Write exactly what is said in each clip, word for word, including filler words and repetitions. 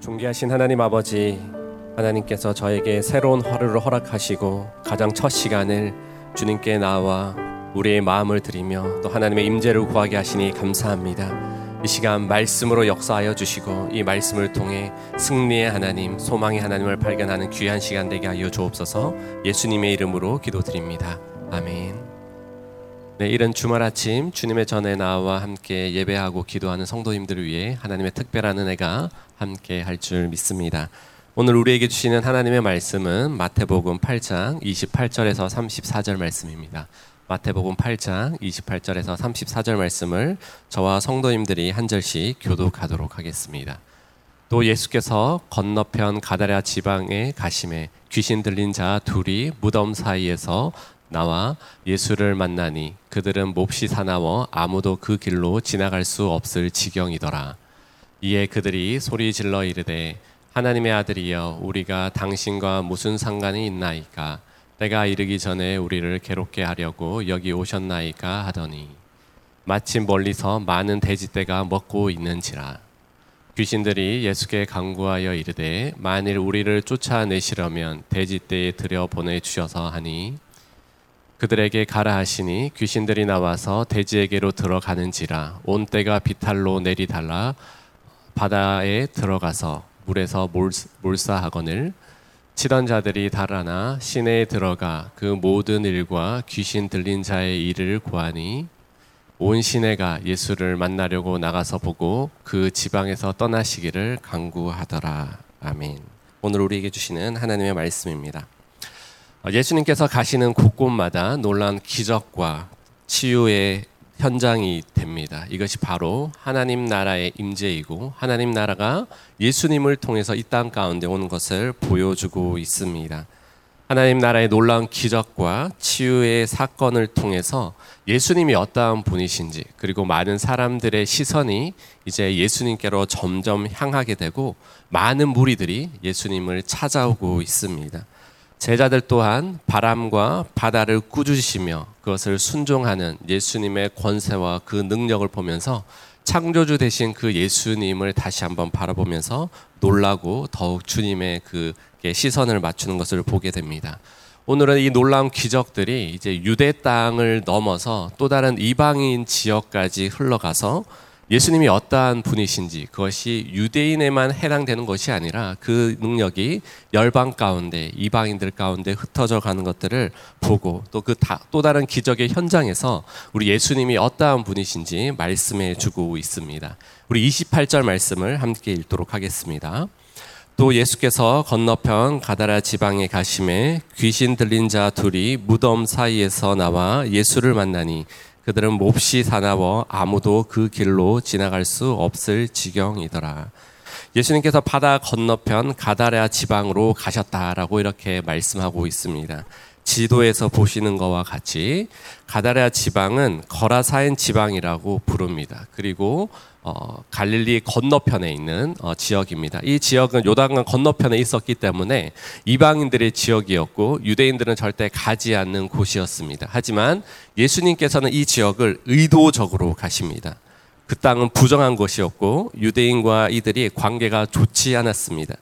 존귀하신 하나님 아버지, 하나님께서 저에게 새로운 하루를 허락하시고 가장 첫 시간을 주님께 나와 우리의 마음을 드리며 또 하나님의 임재를 구하게 하시니 감사합니다. 이 시간 말씀으로 역사하여 주시고 이 말씀을 통해 승리의 하나님, 소망의 하나님을 발견하는 귀한 시간 되게 하여 주옵소서. 예수님의 이름으로 기도드립니다. 아멘. 네, 이른 주말 아침 주님의 전에 나와 함께 예배하고 기도하는 성도님들을 위해 하나님의 특별한 은혜가 함께 할 줄 믿습니다. 오늘 우리에게 주시는 하나님의 말씀은 마태복음 팔 장 이십팔 절에서 삼십사 절 말씀입니다. 마태복음 팔 장 이십팔 절에서 삼십사 절 말씀을 저와 성도님들이 한 절씩 교독하도록 하겠습니다. 또 예수께서 건너편 가다랴 지방에 가심에 귀신 들린 자 둘이 무덤 사이에서 나와 예수를 만나니 그들은 몹시 사나워 아무도 그 길로 지나갈 수 없을 지경이더라. 이에 그들이 소리 질러 이르되 하나님의 아들이여 우리가 당신과 무슨 상관이 있나이까? 때가 이르기 전에 우리를 괴롭게 하려고 여기 오셨나이까 하더니 마침 멀리서 많은 돼지떼가 먹고 있는지라. 귀신들이 예수께 간구하여 이르되 만일 우리를 쫓아내시려면 돼지떼에 들여 보내주셔서 하니 그들에게 가라 하시니 귀신들이 나와서 돼지에게로 들어가는지라. 온 떼가 비탈로 내리달라 바다에 들어가서 물에서 몰사하거늘 치던 자들이 달아나 시내에 들어가 그 모든 일과 귀신 들린 자의 일을 고하니 온 시내가 예수를 만나려고 나가서 보고 그 지방에서 떠나시기를 간구하더라. 아멘. 오늘 우리에게 주시는 하나님의 말씀입니다. 예수님께서 가시는 곳곳마다 놀라운 기적과 치유의 현장이 됩니다. 이것이 바로 하나님 나라의 임재이고 하나님 나라가 예수님을 통해서 이 땅 가운데 오는 것을 보여주고 있습니다. 하나님 나라의 놀라운 기적과 치유의 사건을 통해서 예수님이 어떠한 분이신지 그리고 많은 사람들의 시선이 이제 예수님께로 점점 향하게 되고 많은 무리들이 예수님을 찾아오고 있습니다. 제자들 또한 바람과 바다를 꾸짖으시며 그것을 순종하는 예수님의 권세와 그 능력을 보면서 창조주 되신 그 예수님을 다시 한번 바라보면서 놀라고 더욱 주님의 그 시선을 맞추는 것을 보게 됩니다. 오늘은 이 놀라운 기적들이 이제 유대 땅을 넘어서 또 다른 이방인 지역까지 흘러가서 예수님이 어떠한 분이신지 그것이 유대인에만 해당되는 것이 아니라 그 능력이 열방 가운데 이방인들 가운데 흩어져 가는 것들을 보고 또 그 또 다른 기적의 현장에서 우리 예수님이 어떠한 분이신지 말씀해 주고 있습니다. 우리 이십팔 절 말씀을 함께 읽도록 하겠습니다. 또 예수께서 건너편 가다랴 지방에 가심에 귀신 들린 자 둘이 무덤 사이에서 나와 예수를 만나니 그들은 몹시 사나워 아무도 그 길로 지나갈 수 없을 지경이더라. 예수님께서 바다 건너편 가다랴 지방으로 가셨다라고 이렇게 말씀하고 있습니다. 지도에서 보시는 것과 같이 가다랴 지방은 거라사인 지방이라고 부릅니다. 그리고 어, 갈릴리 건너편에 있는 어, 지역입니다. 이 지역은 요단강 건너편에 있었기 때문에 이방인들의 지역이었고 유대인들은 절대 가지 않는 곳이었습니다. 하지만 예수님께서는 이 지역을 의도적으로 가십니다. 그 땅은 부정한 곳이었고 유대인과 이들이 관계가 좋지 않았습니다.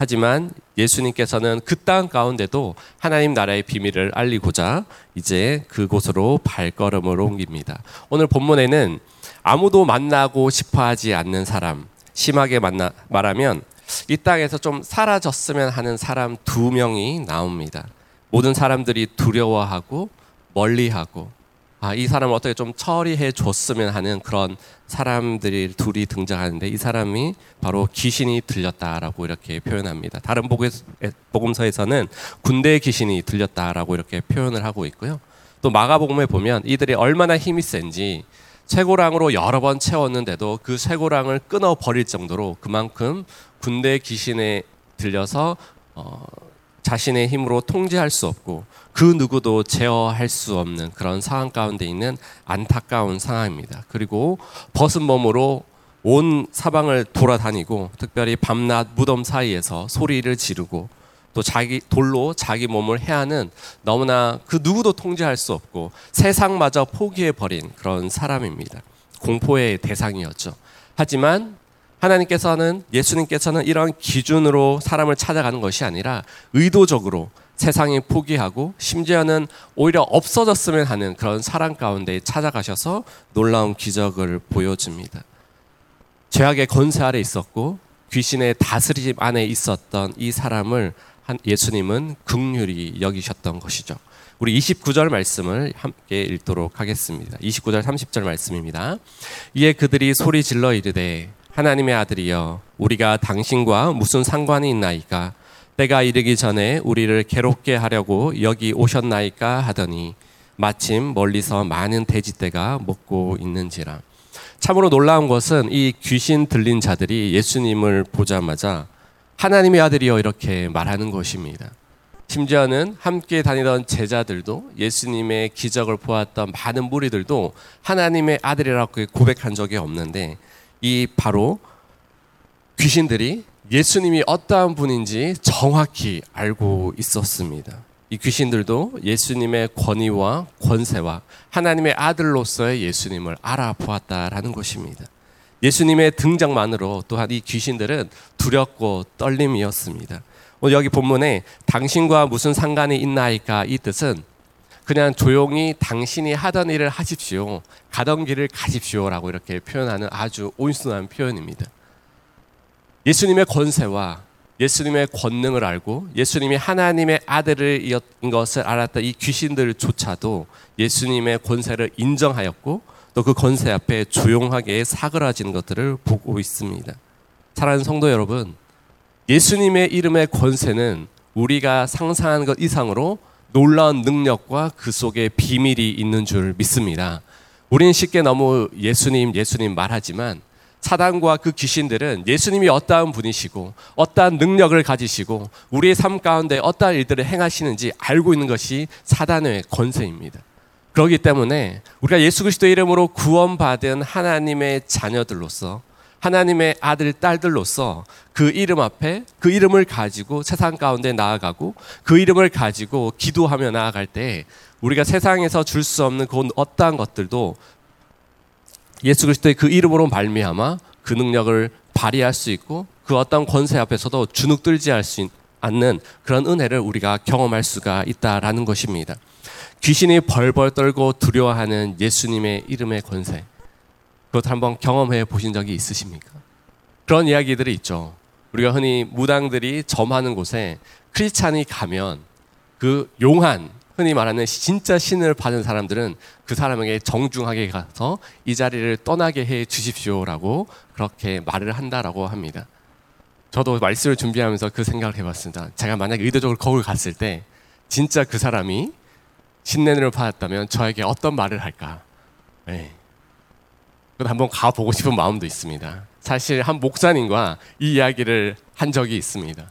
하지만 예수님께서는 그 땅 가운데도 하나님 나라의 비밀을 알리고자 이제 그곳으로 발걸음을 옮깁니다. 오늘 본문에는 아무도 만나고 싶어하지 않는 사람, 심하게 만나, 말하면 이 땅에서 좀 사라졌으면 하는 사람 두 명이 나옵니다. 모든 사람들이 두려워하고 멀리하고 아, 이 사람을 어떻게 좀 처리해 줬으면 하는 그런 사람들이 둘이 등장하는데 이 사람이 바로 귀신이 들렸다라고 이렇게 표현합니다. 다른 복음서에서는 군대 귀신이 들렸다라고 이렇게 표현을 하고 있고요. 또 마가복음에 보면 이들이 얼마나 힘이 센지 쇠고랑으로 여러 번 채웠는데도 그 쇠고랑을 끊어버릴 정도로 그만큼 군대 귀신에 들려서 어, 자신의 힘으로 통제할 수 없고 그 누구도 제어할 수 없는 그런 상황 가운데 있는 안타까운 상황입니다. 그리고 벗은 몸으로 온 사방을 돌아다니고 특별히 밤낮 무덤 사이에서 소리를 지르고 또 자기 돌로 자기 몸을 해하는 너무나 그 누구도 통제할 수 없고 세상마저 포기해버린 그런 사람입니다. 공포의 대상이었죠. 하지만 하나님께서는, 예수님께서는 이런 기준으로 사람을 찾아가는 것이 아니라 의도적으로 세상에 포기하고 심지어는 오히려 없어졌으면 하는 그런 사랑 가운데 찾아가셔서 놀라운 기적을 보여줍니다. 죄악의 권세 아래 있었고 귀신의 다스림 안에 있었던 이 사람을 예수님은 긍휼히 여기셨던 것이죠. 우리 이십구 절 말씀을 함께 읽도록 하겠습니다. 이십구 절 삼십 절 말씀입니다. 이에 그들이 소리 질러 이르되 하나님의 아들이여 우리가 당신과 무슨 상관이 있나이까? 때가 이르기 전에 우리를 괴롭게 하려고 여기 오셨나이까 하더니 마침 멀리서 많은 돼지떼가 먹고 있는지라. 참으로 놀라운 것은 이 귀신 들린 자들이 예수님을 보자마자 하나님의 아들이여 이렇게 말하는 것입니다. 심지어는 함께 다니던 제자들도 예수님의 기적을 보았던 많은 무리들도 하나님의 아들이라고 고백한 적이 없는데 이 바로 귀신들이 예수님이 어떠한 분인지 정확히 알고 있었습니다. 이 귀신들도 예수님의 권위와 권세와 하나님의 아들로서의 예수님을 알아보았다라는 것입니다. 예수님의 등장만으로 또한 이 귀신들은 두렵고 떨림이었습니다. 오늘 여기 본문에 당신과 무슨 상관이 있나이까 이 뜻은 그냥 조용히 당신이 하던 일을 하십시오. 가던 길을 가십시오라고 이렇게 표현하는 아주 온순한 표현입니다. 예수님의 권세와 예수님의 권능을 알고 예수님이 하나님의 아들인 것을 알았던 이 귀신들조차도 예수님의 권세를 인정하였고 또 그 권세 앞에 조용하게 사그라진 것들을 보고 있습니다. 사랑하는 성도 여러분, 예수님의 이름의 권세는 우리가 상상한 것 이상으로 놀라운 능력과 그 속에 비밀이 있는 줄 믿습니다. 우리는 쉽게 너무 예수님 예수님 말하지만 사단과 그 귀신들은 예수님이 어떠한 분이시고 어떠한 능력을 가지시고 우리의 삶 가운데 어떠한 일들을 행하시는지 알고 있는 것이 사단의 권세입니다. 그렇기 때문에 우리가 예수 그리스도의 이름으로 구원받은 하나님의 자녀들로서 하나님의 아들, 딸들로서 그 이름 앞에 그 이름을 가지고 세상 가운데 나아가고 그 이름을 가지고 기도하며 나아갈 때 우리가 세상에서 줄 수 없는 그 어떠한 것들도 예수 그리스도의 그 이름으로 말미암아 그 능력을 발휘할 수 있고 그 어떤 권세 앞에서도 주눅들지 않는 그런 은혜를 우리가 경험할 수가 있다라는 것입니다. 귀신이 벌벌 떨고 두려워하는 예수님의 이름의 권세, 그것도 한번 경험해 보신 적이 있으십니까? 그런 이야기들이 있죠. 우리가 흔히 무당들이 점하는 곳에 크리스찬이 가면 그 용한, 흔히 말하는 진짜 신을 받은 사람들은 그 사람에게 정중하게 가서 이 자리를 떠나게 해 주십시오라고 그렇게 말을 한다라고 합니다. 저도 말씀을 준비하면서 그 생각을 해봤습니다. 제가 만약에 의도적으로 거울 갔을 때 진짜 그 사람이 신내는을 받았다면 저에게 어떤 말을 할까? 네. 그것도 한번 가보고 싶은 마음도 있습니다. 사실 한 목사님과 이 이야기를 한 적이 있습니다.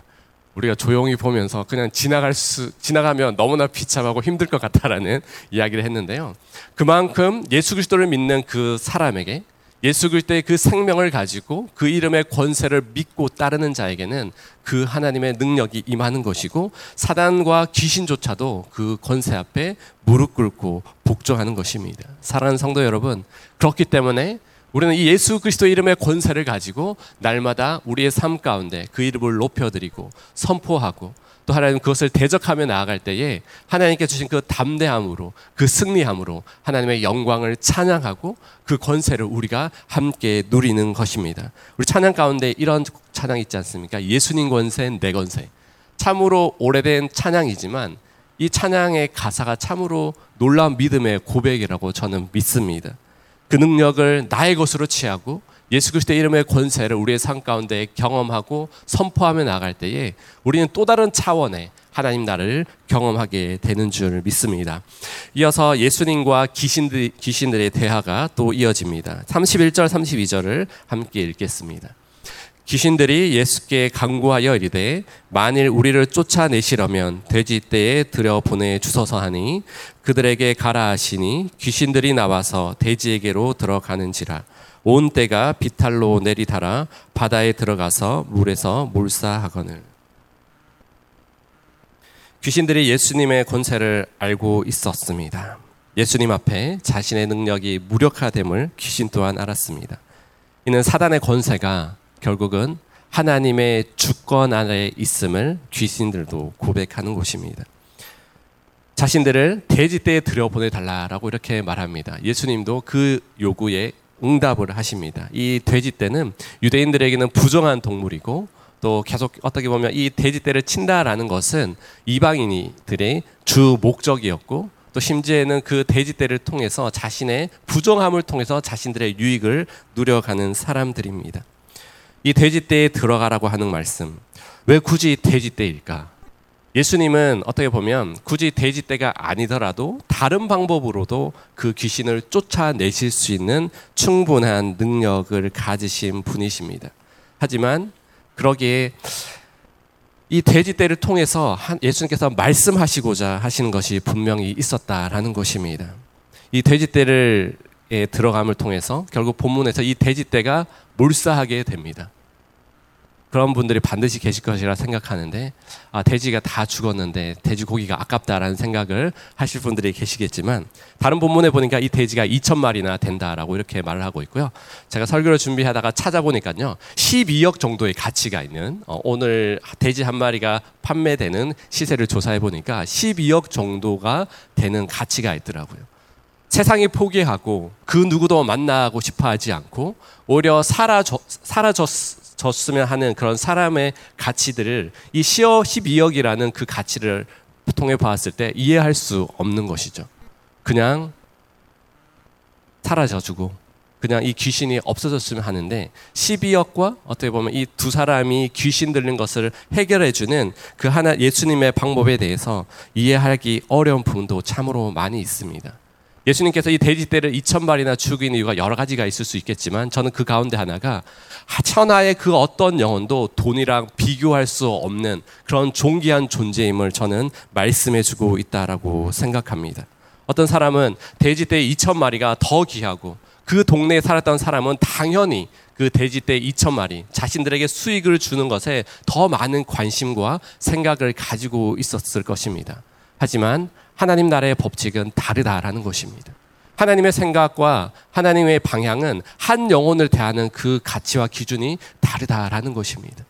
우리가 조용히 보면서 그냥 지나갈 수, 지나가면 너무나 비참하고 힘들 것 같다라는 이야기를 했는데요. 그만큼 예수 그리스도를 믿는 그 사람에게 예수 그리스도의 그 생명을 가지고 그 이름의 권세를 믿고 따르는 자에게는 그 하나님의 능력이 임하는 것이고 사단과 귀신조차도 그 권세 앞에 무릎 꿇고 복종하는 것입니다. 사랑하는 성도 여러분, 그렇기 때문에 우리는 이 예수 그리스도의 이름의 권세를 가지고 날마다 우리의 삶 가운데 그 이름을 높여드리고 선포하고 또 하나님 그것을 대적하며 나아갈 때에 하나님께 주신 그 담대함으로 그 승리함으로 하나님의 영광을 찬양하고 그 권세를 우리가 함께 누리는 것입니다. 우리 찬양 가운데 이런 찬양 있지 않습니까? 예수님 권세 내 권세. 참으로 오래된 찬양이지만 이 찬양의 가사가 참으로 놀라운 믿음의 고백이라고 저는 믿습니다. 그 능력을 나의 것으로 취하고 예수 그리스도의 이름의 권세를 우리의 삶 가운데 경험하고 선포하며 나갈 때에 우리는 또 다른 차원의 하나님 나라를 경험하게 되는 줄 믿습니다. 이어서 예수님과 귀신들, 귀신들의 대화가 또 이어집니다. 삼십일 절 삼십이 절을 함께 읽겠습니다. 귀신들이 예수께 간구하여 이르되 만일 우리를 쫓아내시려면 돼지떼에 들여보내 주소서 하니 그들에게 가라 하시니 귀신들이 나와서 돼지에게로 들어가는지라. 온 떼가 비탈로 내리달아 바다에 들어가서 물에서 몰사하거늘. 귀신들이 예수님의 권세를 알고 있었습니다. 예수님 앞에 자신의 능력이 무력화됨을 귀신 또한 알았습니다. 이는 사단의 권세가 결국은 하나님의 주권 아래 있음을 귀신들도 고백하는 곳입니다. 자신들을 돼지떼에 들여보내달라고 이렇게 말합니다. 예수님도 그 요구에 응답을 하십니다. 이 돼지떼는 유대인들에게는 부정한 동물이고 또 계속 어떻게 보면 이 돼지떼를 친다라는 것은 이방인들의 주 목적이었고 또 심지어는 그 돼지떼를 통해서 자신의 부정함을 통해서 자신들의 유익을 누려가는 사람들입니다. 이 돼지떼에 들어가라고 하는 말씀, 왜 굳이 돼지떼일까? 예수님은 어떻게 보면 굳이 돼지떼가 아니더라도 다른 방법으로도 그 귀신을 쫓아내실 수 있는 충분한 능력을 가지신 분이십니다. 하지만 그러기에 이 돼지떼를 통해서 예수님께서 말씀하시고자 하시는 것이 분명히 있었다라는 것입니다. 이 돼지떼를 에 들어감을 통해서 결국 본문에서 이 돼지떼가 몰사하게 됩니다. 그런 분들이 반드시 계실 것이라 생각하는데 아, 돼지가 다 죽었는데 돼지고기가 아깝다라는 생각을 하실 분들이 계시겠지만 다른 본문에 보니까 이 돼지가 이천 마리나 된다라고 이렇게 말을 하고 있고요. 제가 설교를 준비하다가 찾아보니까요. 십이억 정도의 가치가 있는 어, 오늘 돼지 한 마리가 판매되는 시세를 조사해 보니까 십이억 정도가 되는 가치가 있더라고요. 세상이 포기하고 그 누구도 만나고 싶어하지 않고 오히려 사라져, 사라졌으면 하는 그런 사람의 가치들을 이 십이억이라는 그 가치를 통해 봤을 때 이해할 수 없는 것이죠. 그냥 사라져주고 그냥 이 귀신이 없어졌으면 하는데 십이억과 어떻게 보면 이 두 사람이 귀신 들린 것을 해결해주는 그 하나 예수님의 방법에 대해서 이해하기 어려운 부분도 참으로 많이 있습니다. 예수님께서 이 돼지떼를 이천 마리나 죽인 이유가 여러 가지가 있을 수 있겠지만 저는 그 가운데 하나가 천하의 그 어떤 영혼도 돈이랑 비교할 수 없는 그런 존귀한 존재임을 저는 말씀해주고 있다라고 생각합니다. 어떤 사람은 돼지떼 이천 마리가 더 귀하고 그 동네에 살았던 사람은 당연히 그 돼지떼 이천 마리 자신들에게 수익을 주는 것에 더 많은 관심과 생각을 가지고 있었을 것입니다. 하지만 하나님 나라의 법칙은 다르다라는 것입니다. 하나님의 생각과 하나님의 방향은 한 영혼을 대하는 그 가치와 기준이 다르다라는 것입니다.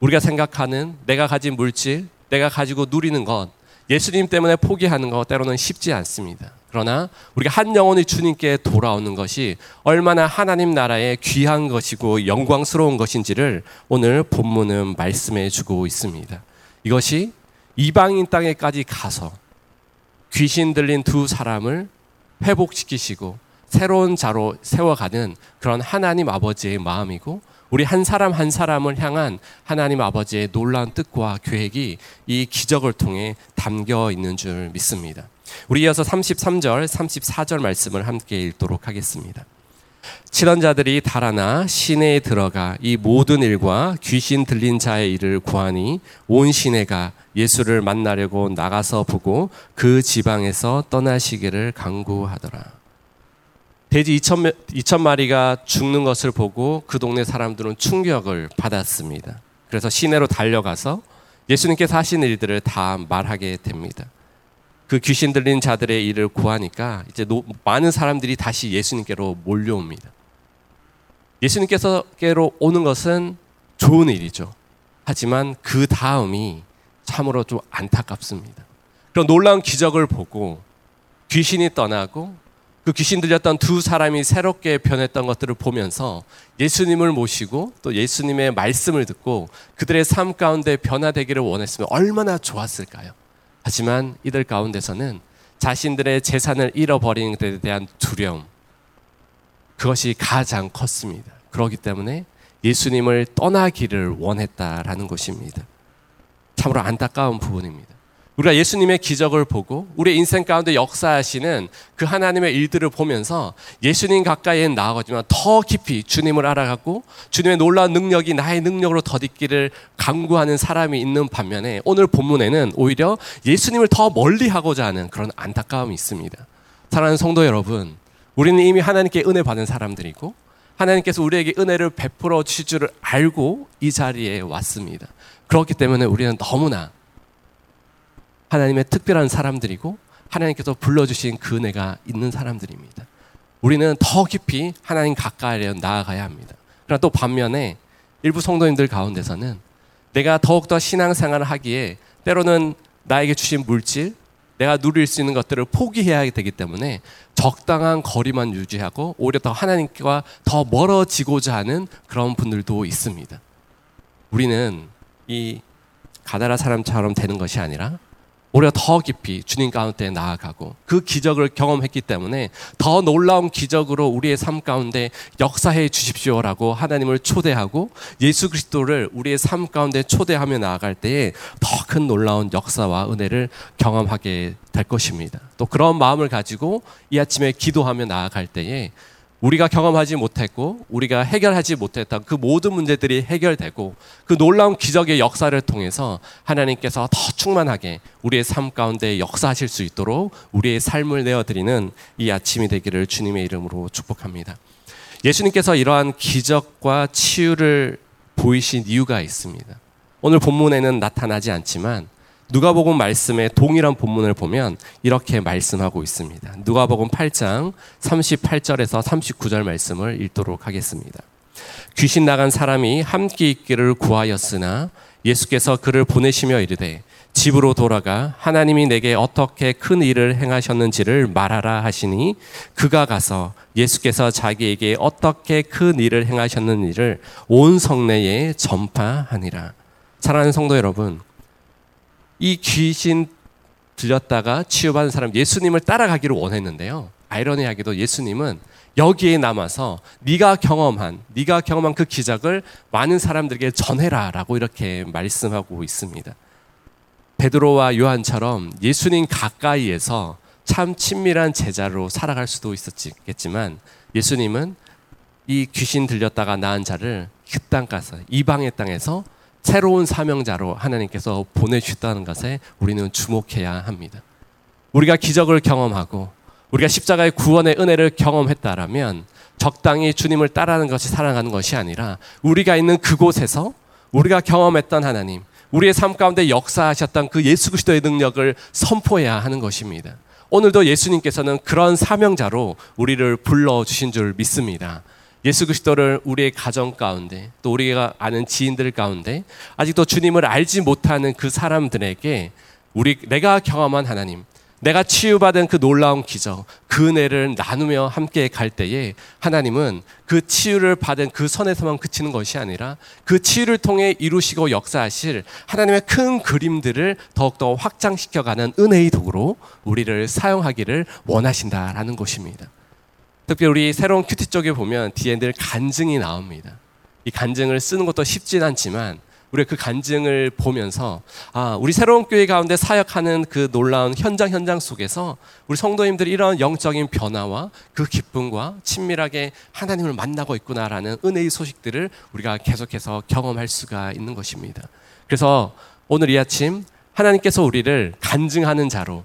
우리가 생각하는 내가 가진 물질, 내가 가지고 누리는 것, 예수님 때문에 포기하는 것 때로는 쉽지 않습니다. 그러나 우리가 한 영혼이 주님께 돌아오는 것이 얼마나 하나님 나라의 귀한 것이고 영광스러운 것인지를 오늘 본문은 말씀해 주고 있습니다. 이것이 이방인 땅에까지 가서 귀신 들린 두 사람을 회복시키시고 새로운 자로 세워가는 그런 하나님 아버지의 마음이고 우리 한 사람 한 사람을 향한 하나님 아버지의 놀라운 뜻과 계획이 이 기적을 통해 담겨 있는 줄 믿습니다. 우리 이어서 삼십삼 절, 삼십사 절 말씀을 함께 읽도록 하겠습니다. 칠원 자들이 달아나 시내에 들어가 이 모든 일과 귀신 들린 자의 일을 구하니 온 시내가 예수를 만나려고 나가서 보고 그 지방에서 떠나시기를 간구하더라. 돼지 이천 마리가 죽는 것을 보고 그 동네 사람들은 충격을 받았습니다. 그래서 시내로 달려가서 예수님께서 하신 일들을 다 말하게 됩니다. 그 귀신 들린 자들의 일을 구하니까 이제 노, 많은 사람들이 다시 예수님께로 몰려옵니다. 예수님께서께로 오는 것은 좋은 일이죠. 하지만 그 다음이 참으로 좀 안타깝습니다. 그런 놀라운 기적을 보고 귀신이 떠나고 그 귀신 들렸던 두 사람이 새롭게 변했던 것들을 보면서 예수님을 모시고 또 예수님의 말씀을 듣고 그들의 삶 가운데 변화되기를 원했으면 얼마나 좋았을까요? 하지만 이들 가운데서는 자신들의 재산을 잃어버리는 것에 대한 두려움, 그것이 가장 컸습니다. 그렇기 때문에 예수님을 떠나기를 원했다라는 것입니다. 참으로 안타까운 부분입니다. 우리가 예수님의 기적을 보고 우리의 인생 가운데 역사하시는 그 하나님의 일들을 보면서 예수님 가까이에 나아가지만 더 깊이 주님을 알아가고 주님의 놀라운 능력이 나의 능력으로 더디기를 간구하는 사람이 있는 반면에 오늘 본문에는 오히려 예수님을 더 멀리하고자 하는 그런 안타까움이 있습니다. 사랑하는 성도 여러분, 우리는 이미 하나님께 은혜 받은 사람들이고 하나님께서 우리에게 은혜를 베풀어 주실 줄을 알고 이 자리에 왔습니다. 그렇기 때문에 우리는 너무나 하나님의 특별한 사람들이고 하나님께서 불러주신 그 은혜가 있는 사람들입니다. 우리는 더 깊이 하나님 가까이로 나아가야 합니다. 그러나 또 반면에 일부 성도님들 가운데서는 내가 더욱더 신앙생활을 하기에 때로는 나에게 주신 물질, 내가 누릴 수 있는 것들을 포기해야 되기 때문에 적당한 거리만 유지하고 오히려 더 하나님과 더 멀어지고자 하는 그런 분들도 있습니다. 우리는 이 가나라 사람처럼 되는 것이 아니라 오히려 더 깊이 주님 가운데 나아가고 그 기적을 경험했기 때문에 더 놀라운 기적으로 우리의 삶 가운데 역사해 주십시오라고 하나님을 초대하고 예수 그리스도를 우리의 삶 가운데 초대하며 나아갈 때에 더 큰 놀라운 역사와 은혜를 경험하게 될 것입니다. 또 그런 마음을 가지고 이 아침에 기도하며 나아갈 때에 우리가 경험하지 못했고 우리가 해결하지 못했던 그 모든 문제들이 해결되고 그 놀라운 기적의 역사를 통해서 하나님께서 더 충만하게 우리의 삶 가운데 역사하실 수 있도록 우리의 삶을 내어드리는 이 아침이 되기를 주님의 이름으로 축복합니다. 예수님께서 이러한 기적과 치유를 보이신 이유가 있습니다. 오늘 본문에는 나타나지 않지만 누가복음 말씀에 동일한 본문을 보면 이렇게 말씀하고 있습니다. 누가복음 팔 장 삼십팔 절에서 삼십구 절 말씀을 읽도록 하겠습니다. 귀신 나간 사람이 함께 있기를 구하였으나 예수께서 그를 보내시며 이르되 집으로 돌아가 하나님이 내게 어떻게 큰 일을 행하셨는지를 말하라 하시니 그가 가서 예수께서 자기에게 어떻게 큰 일을 행하셨는지를 온 성내에 전파하니라. 사랑하는 성도 여러분, 이 귀신 들렸다가 치유받은 사람 예수님을 따라가기를 원했는데요. 아이러니하게도 예수님은 여기에 남아서 네가 경험한 네가 경험한 그 기적을 많은 사람들에게 전해라 라고 이렇게 말씀하고 있습니다. 베드로와 요한처럼 예수님 가까이에서 참 친밀한 제자로 살아갈 수도 있었겠지만 예수님은 이 귀신 들렸다가 나은 자를 그 땅 가서 이방의 땅에서 새로운 사명자로 하나님께서 보내주셨다는 것에 우리는 주목해야 합니다. 우리가 기적을 경험하고 우리가 십자가의 구원의 은혜를 경험했다라면 적당히 주님을 따르는 것이 사랑하는 것이 아니라 우리가 있는 그곳에서 우리가 경험했던 하나님, 우리의 삶 가운데 역사하셨던 그 예수 그리스도의 능력을 선포해야 하는 것입니다. 오늘도 예수님께서는 그런 사명자로 우리를 불러주신 줄 믿습니다. 예수 그리스도를 우리의 가정 가운데 또 우리가 아는 지인들 가운데 아직도 주님을 알지 못하는 그 사람들에게 우리 내가 경험한 하나님, 내가 치유받은 그 놀라운 기적, 그 은혜를 나누며 함께 갈 때에 하나님은 그 치유를 받은 그 선에서만 그치는 것이 아니라 그 치유를 통해 이루시고 역사하실 하나님의 큰 그림들을 더욱더 확장시켜가는 은혜의 도구로 우리를 사용하기를 원하신다라는 것입니다. 특히 우리 새로운 큐티 쪽에 보면 뒤에 늘 간증이 나옵니다. 이 간증을 쓰는 것도 쉽진 않지만 우리가 그 간증을 보면서 아, 우리 새로운 교회 가운데 사역하는 그 놀라운 현장 현장 속에서 우리 성도님들이 이런 영적인 변화와 그 기쁨과 친밀하게 하나님을 만나고 있구나라는 은혜의 소식들을 우리가 계속해서 경험할 수가 있는 것입니다. 그래서 오늘 이 아침 하나님께서 우리를 간증하는 자로,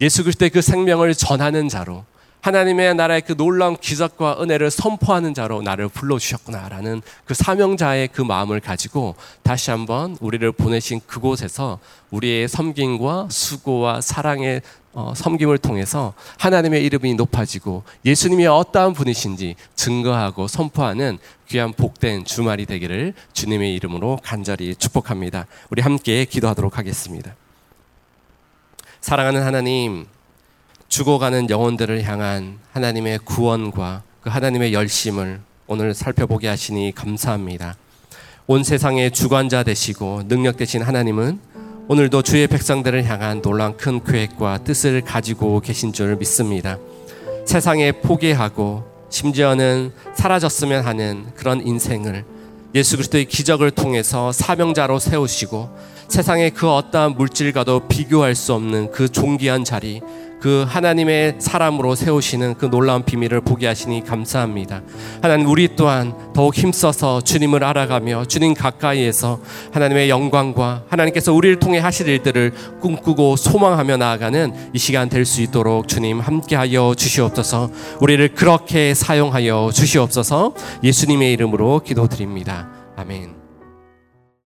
예수 그리스도의 그 생명을 전하는 자로, 하나님의 나라의 그 놀라운 기적과 은혜를 선포하는 자로 나를 불러주셨구나라는 그 사명자의 그 마음을 가지고 다시 한번 우리를 보내신 그곳에서 우리의 섬김과 수고와 사랑의 어, 섬김을 통해서 하나님의 이름이 높아지고 예수님이 어떠한 분이신지 증거하고 선포하는 귀한 복된 주말이 되기를 주님의 이름으로 간절히 축복합니다. 우리 함께 기도하도록 하겠습니다. 사랑하는 하나님, 죽어가는 영혼들을 향한 하나님의 구원과 그 하나님의 열심을 오늘 살펴보게 하시니 감사합니다. 온 세상의 주관자 되시고 능력 되신 하나님은 오늘도 주의 백성들을 향한 놀라운 큰 계획과 뜻을 가지고 계신 줄 믿습니다. 세상에 포기하고 심지어는 사라졌으면 하는 그런 인생을 예수 그리스도의 기적을 통해서 사명자로 세우시고 세상의 그 어떠한 물질과도 비교할 수 없는 그 존귀한 자리, 그 하나님의 사람으로 세우시는 그 놀라운 비밀을 보게 하시니 감사합니다. 하나님, 우리 또한 더욱 힘써서 주님을 알아가며 주님 가까이에서 하나님의 영광과 하나님께서 우리를 통해 하실 일들을 꿈꾸고 소망하며 나아가는 이 시간 될 수 있도록 주님 함께하여 주시옵소서. 우리를 그렇게 사용하여 주시옵소서. 예수님의 이름으로 기도드립니다. 아멘.